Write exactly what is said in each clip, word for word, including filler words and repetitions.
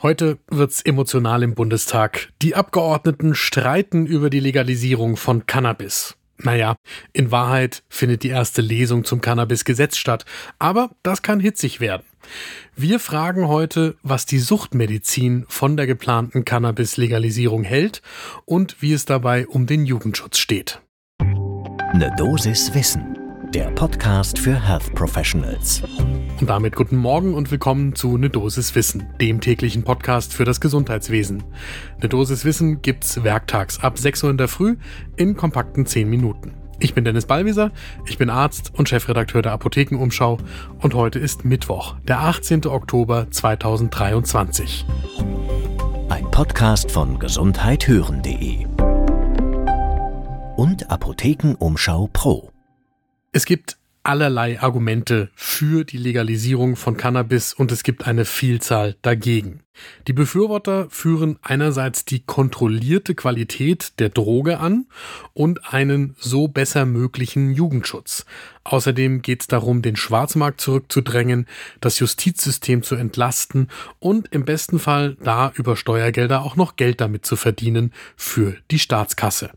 Heute wird's emotional im Bundestag. Die Abgeordneten streiten über die Legalisierung von Cannabis. Naja, in Wahrheit findet die erste Lesung zum Cannabis-Gesetz statt. Aber das kann hitzig werden. Wir fragen heute, was die Suchtmedizin von der geplanten Cannabis-Legalisierung hält und wie es dabei um den Jugendschutz steht. Ne Dosis Wissen, der Podcast für Health Professionals. Und damit guten Morgen und willkommen zu Ne Dosis Wissen, dem täglichen Podcast für das Gesundheitswesen. Ne Dosis Wissen gibt's werktags ab sechs Uhr in der Früh in kompakten zehn Minuten. Ich bin Dennis Ballwieser, ich bin Arzt und Chefredakteur der Apotheken Umschau und heute ist Mittwoch, der achtzehnten Oktober zweitausenddreiundzwanzig. Ein Podcast von gesundheit hören punkt de und Apotheken Umschau Pro. Es gibt allerlei Argumente für die Legalisierung von Cannabis und es gibt eine Vielzahl dagegen. Die Befürworter führen einerseits die kontrollierte Qualität der Droge an und einen so besser möglichen Jugendschutz. Außerdem geht es darum, den Schwarzmarkt zurückzudrängen, das Justizsystem zu entlasten und im besten Fall da über Steuergelder auch noch Geld damit zu verdienen für die Staatskasse.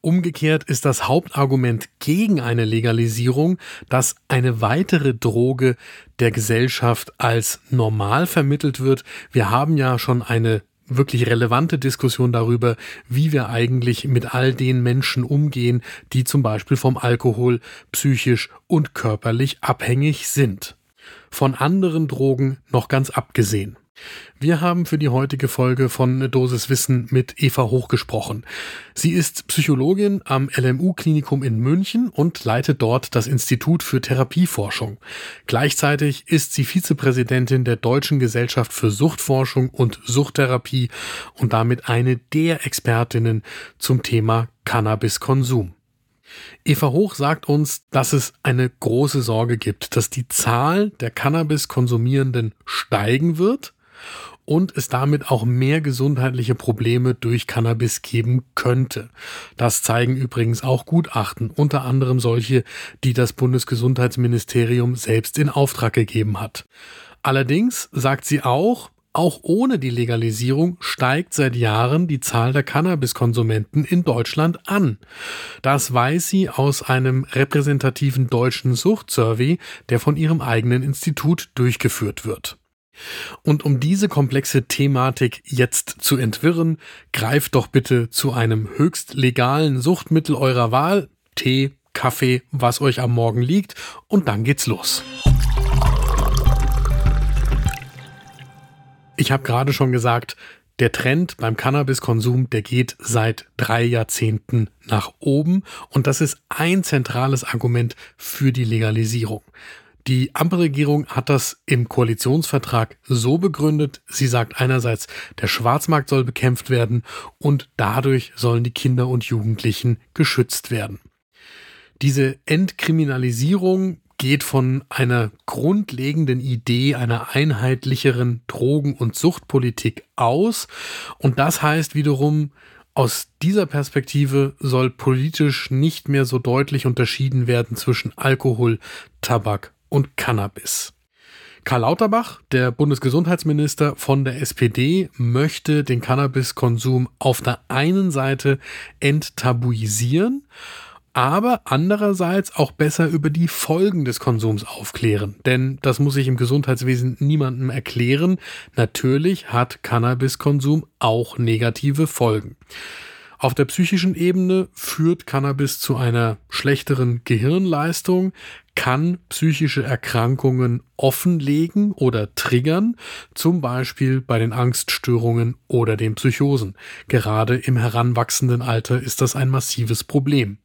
Umgekehrt ist das Hauptargument gegen eine Legalisierung, dass eine weitere Droge der Gesellschaft als normal vermittelt wird. Wir haben ja schon eine wirklich relevante Diskussion darüber, wie wir eigentlich mit all den Menschen umgehen, die zum Beispiel vom Alkohol psychisch und körperlich abhängig sind. Von anderen Drogen noch ganz abgesehen. Wir haben für die heutige Folge von Ne Dosis Wissen mit Eva Hoch gesprochen. Sie ist Psychologin am L M U-Klinikum in München und leitet dort das Institut für Therapieforschung. Gleichzeitig ist sie Vizepräsidentin der Deutschen Gesellschaft für Suchtforschung und Suchttherapie und damit eine der Expertinnen zum Thema Cannabiskonsum. Eva Hoch sagt uns, dass es eine große Sorge gibt, dass die Zahl der Cannabis-Konsumierenden steigen wird und es damit auch mehr gesundheitliche Probleme durch Cannabis geben könnte. Das zeigen übrigens auch Gutachten, unter anderem solche, die das Bundesgesundheitsministerium selbst in Auftrag gegeben hat. Allerdings sagt sie auch, auch ohne die Legalisierung steigt seit Jahren die Zahl der Cannabiskonsumenten in Deutschland an. Das weiß sie aus einem repräsentativen deutschen Suchtsurvey, der von ihrem eigenen Institut durchgeführt wird. Und um diese komplexe Thematik jetzt zu entwirren, greift doch bitte zu einem höchst legalen Suchtmittel eurer Wahl, Tee, Kaffee, was euch am Morgen liegt, und dann geht's los. Ich habe gerade schon gesagt, der Trend beim Cannabiskonsum, der geht seit drei Jahrzehnten nach oben und das ist ein zentrales Argument für die Legalisierung. Die Ampelregierung hat das im Koalitionsvertrag so begründet, sie sagt einerseits, der Schwarzmarkt soll bekämpft werden und dadurch sollen die Kinder und Jugendlichen geschützt werden. Diese Entkriminalisierung geht von einer grundlegenden Idee einer einheitlicheren Drogen- und Suchtpolitik aus und das heißt wiederum, aus dieser Perspektive soll politisch nicht mehr so deutlich unterschieden werden zwischen Alkohol, Tabak und Cannabis. Karl Lauterbach, der Bundesgesundheitsminister von der S P D, möchte den Cannabiskonsum auf der einen Seite enttabuisieren, aber andererseits auch besser über die Folgen des Konsums aufklären. Denn das muss ich im Gesundheitswesen niemandem erklären. Natürlich hat Cannabiskonsum auch negative Folgen. Auf der psychischen Ebene führt Cannabis zu einer schlechteren Gehirnleistung, kann psychische Erkrankungen offenlegen oder triggern, zum Beispiel bei den Angststörungen oder den Psychosen. Gerade im heranwachsenden Alter ist das ein massives Problem.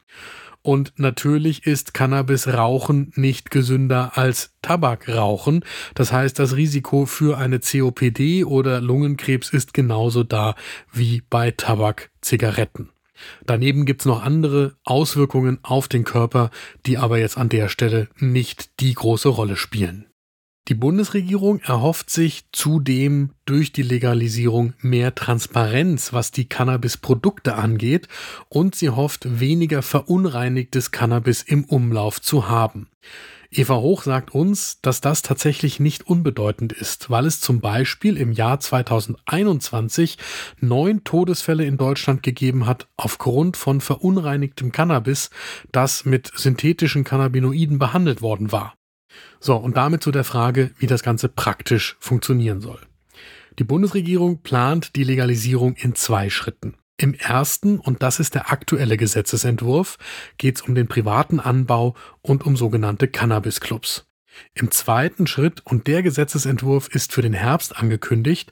Und natürlich ist Cannabis-Rauchen nicht gesünder als Tabakrauchen. Das heißt, das Risiko für eine C O P D oder Lungenkrebs ist genauso da wie bei Tabakzigaretten. Daneben gibt es noch andere Auswirkungen auf den Körper, die aber jetzt an der Stelle nicht die große Rolle spielen. Die Bundesregierung erhofft sich zudem durch die Legalisierung mehr Transparenz, was die Cannabisprodukte angeht, und sie hofft, weniger verunreinigtes Cannabis im Umlauf zu haben. Eva Hoch sagt uns, dass das tatsächlich nicht unbedeutend ist, weil es zum Beispiel im Jahr zweitausendeinundzwanzig neun Todesfälle in Deutschland gegeben hat aufgrund von verunreinigtem Cannabis, das mit synthetischen Cannabinoiden behandelt worden war. So, und damit zu der Frage, wie das Ganze praktisch funktionieren soll. Die Bundesregierung plant die Legalisierung in zwei Schritten. Im ersten, und das ist der aktuelle Gesetzesentwurf, geht es um den privaten Anbau und um sogenannte Cannabis-Clubs. Im zweiten Schritt, und der Gesetzesentwurf ist für den Herbst angekündigt,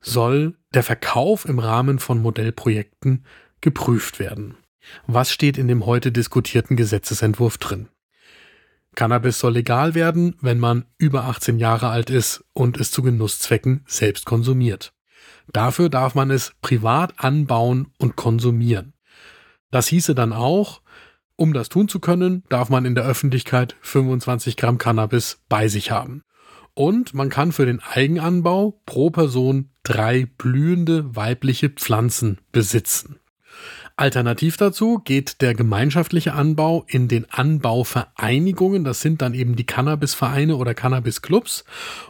soll der Verkauf im Rahmen von Modellprojekten geprüft werden. Was steht in dem heute diskutierten Gesetzesentwurf drin? Cannabis soll legal werden, wenn man über achtzehn Jahre alt ist und es zu Genusszwecken selbst konsumiert. Dafür darf man es privat anbauen und konsumieren. Das hieße dann auch, um das tun zu können, darf man in der Öffentlichkeit fünfundzwanzig Gramm Cannabis bei sich haben. Und man kann für den Eigenanbau pro Person drei blühende weibliche Pflanzen besitzen. Alternativ dazu geht der gemeinschaftliche Anbau in den Anbauvereinigungen, das sind dann eben die Cannabisvereine oder Cannabisclubs,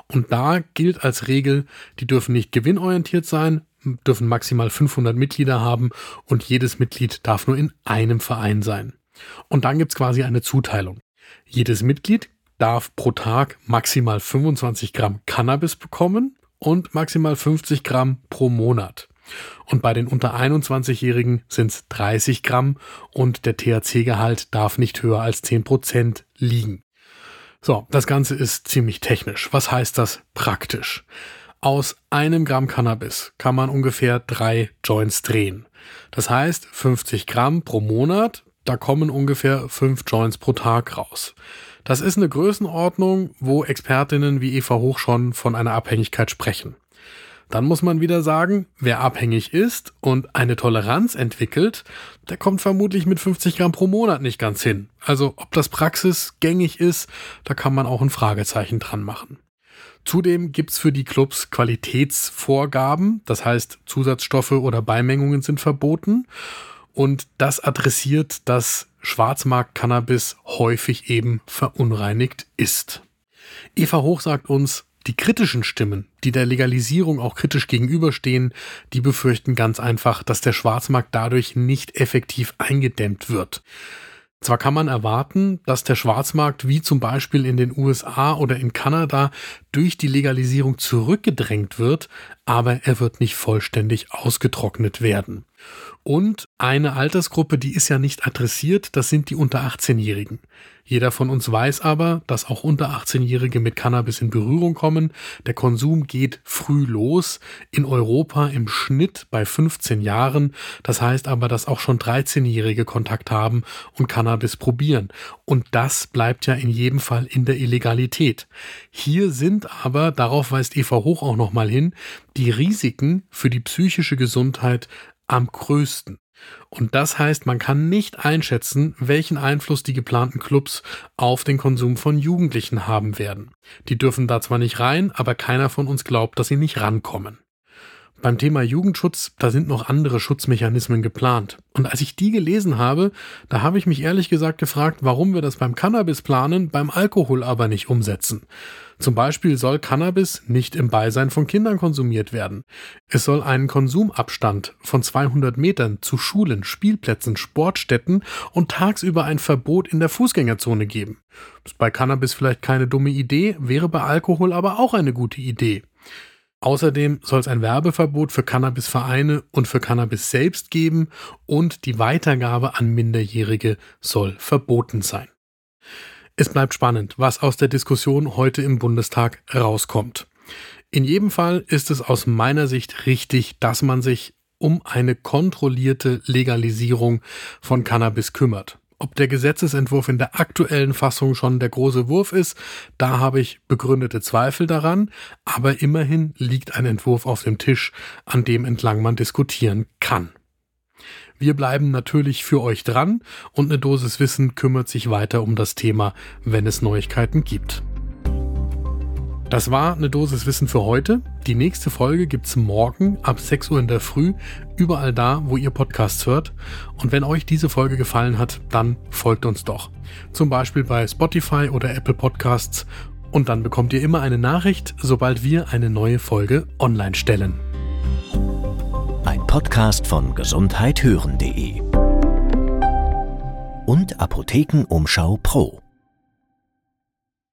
und da gilt als Regel, die dürfen nicht gewinnorientiert sein, dürfen maximal fünfhundert Mitglieder haben und jedes Mitglied darf nur in einem Verein sein. Und dann gibt es quasi eine Zuteilung. Jedes Mitglied darf pro Tag maximal fünfundzwanzig Gramm Cannabis bekommen und maximal fünfzig Gramm pro Monat. Und bei den unter einundzwanzigjährigen sind es dreißig Gramm und der T H C-Gehalt darf nicht höher als zehn Prozent liegen. So, das Ganze ist ziemlich technisch. Was heißt das praktisch? Aus einem Gramm Cannabis kann man ungefähr drei Joints drehen. Das heißt, fünfzig Gramm pro Monat, da kommen ungefähr fünf Joints pro Tag raus. Das ist eine Größenordnung, wo Expertinnen wie Eva Hoch schon von einer Abhängigkeit sprechen. Dann muss man wieder sagen, wer abhängig ist und eine Toleranz entwickelt, der kommt vermutlich mit fünfzig Gramm pro Monat nicht ganz hin. Also ob das praxisgängig ist, da kann man auch ein Fragezeichen dran machen. Zudem gibt es für die Clubs Qualitätsvorgaben, das heißt Zusatzstoffe oder Beimengungen sind verboten. Und das adressiert, dass Schwarzmarkt-Cannabis häufig eben verunreinigt ist. Eva Hoch sagt uns, die kritischen Stimmen, die der Legalisierung auch kritisch gegenüberstehen, die befürchten ganz einfach, dass der Schwarzmarkt dadurch nicht effektiv eingedämmt wird. Zwar kann man erwarten, dass der Schwarzmarkt wie zum Beispiel in den U S A oder in Kanada durch die Legalisierung zurückgedrängt wird, aber er wird nicht vollständig ausgetrocknet werden. Und eine Altersgruppe, die ist ja nicht adressiert, das sind die unter achtzehnjährigen. Jeder von uns weiß aber, dass auch unter achtzehnjährige mit Cannabis in Berührung kommen. Der Konsum geht früh los, in Europa im Schnitt bei fünfzehn Jahren. Das heißt aber, dass auch schon dreizehnjährige Kontakt haben und Cannabis probieren. Und das bleibt ja in jedem Fall in der Illegalität. Hier sind aber, darauf weist Eva Hoch auch nochmal hin, die Risiken für die psychische Gesundheit am größten. Und das heißt, man kann nicht einschätzen, welchen Einfluss die geplanten Clubs auf den Konsum von Jugendlichen haben werden. Die dürfen da zwar nicht rein, aber keiner von uns glaubt, dass sie nicht rankommen. Beim Thema Jugendschutz, da sind noch andere Schutzmechanismen geplant. Und als ich die gelesen habe, da habe ich mich ehrlich gesagt gefragt, warum wir das beim Cannabis planen, beim Alkohol aber nicht umsetzen. Zum Beispiel soll Cannabis nicht im Beisein von Kindern konsumiert werden. Es soll einen Konsumabstand von zweihundert Metern zu Schulen, Spielplätzen, Sportstätten und tagsüber ein Verbot in der Fußgängerzone geben. Ist bei Cannabis vielleicht keine dumme Idee, wäre bei Alkohol aber auch eine gute Idee. Außerdem soll es ein Werbeverbot für Cannabisvereine und für Cannabis selbst geben und die Weitergabe an Minderjährige soll verboten sein. Es bleibt spannend, was aus der Diskussion heute im Bundestag rauskommt. In jedem Fall ist es aus meiner Sicht richtig, dass man sich um eine kontrollierte Legalisierung von Cannabis kümmert. Ob der Gesetzesentwurf in der aktuellen Fassung schon der große Wurf ist, da habe ich begründete Zweifel daran, aber immerhin liegt ein Entwurf auf dem Tisch, an dem entlang man diskutieren kann. Wir bleiben natürlich für euch dran und eine Dosis Wissen kümmert sich weiter um das Thema, wenn es Neuigkeiten gibt. Das war Ne Dosis Wissen für heute. Die nächste Folge gibt's morgen ab sechs Uhr in der Früh, überall da, wo ihr Podcasts hört. Und wenn euch diese Folge gefallen hat, dann folgt uns doch. Zum Beispiel bei Spotify oder Apple Podcasts. Und dann bekommt ihr immer eine Nachricht, sobald wir eine neue Folge online stellen. Ein Podcast von gesundheit hören punkt de und Apotheken Umschau Pro.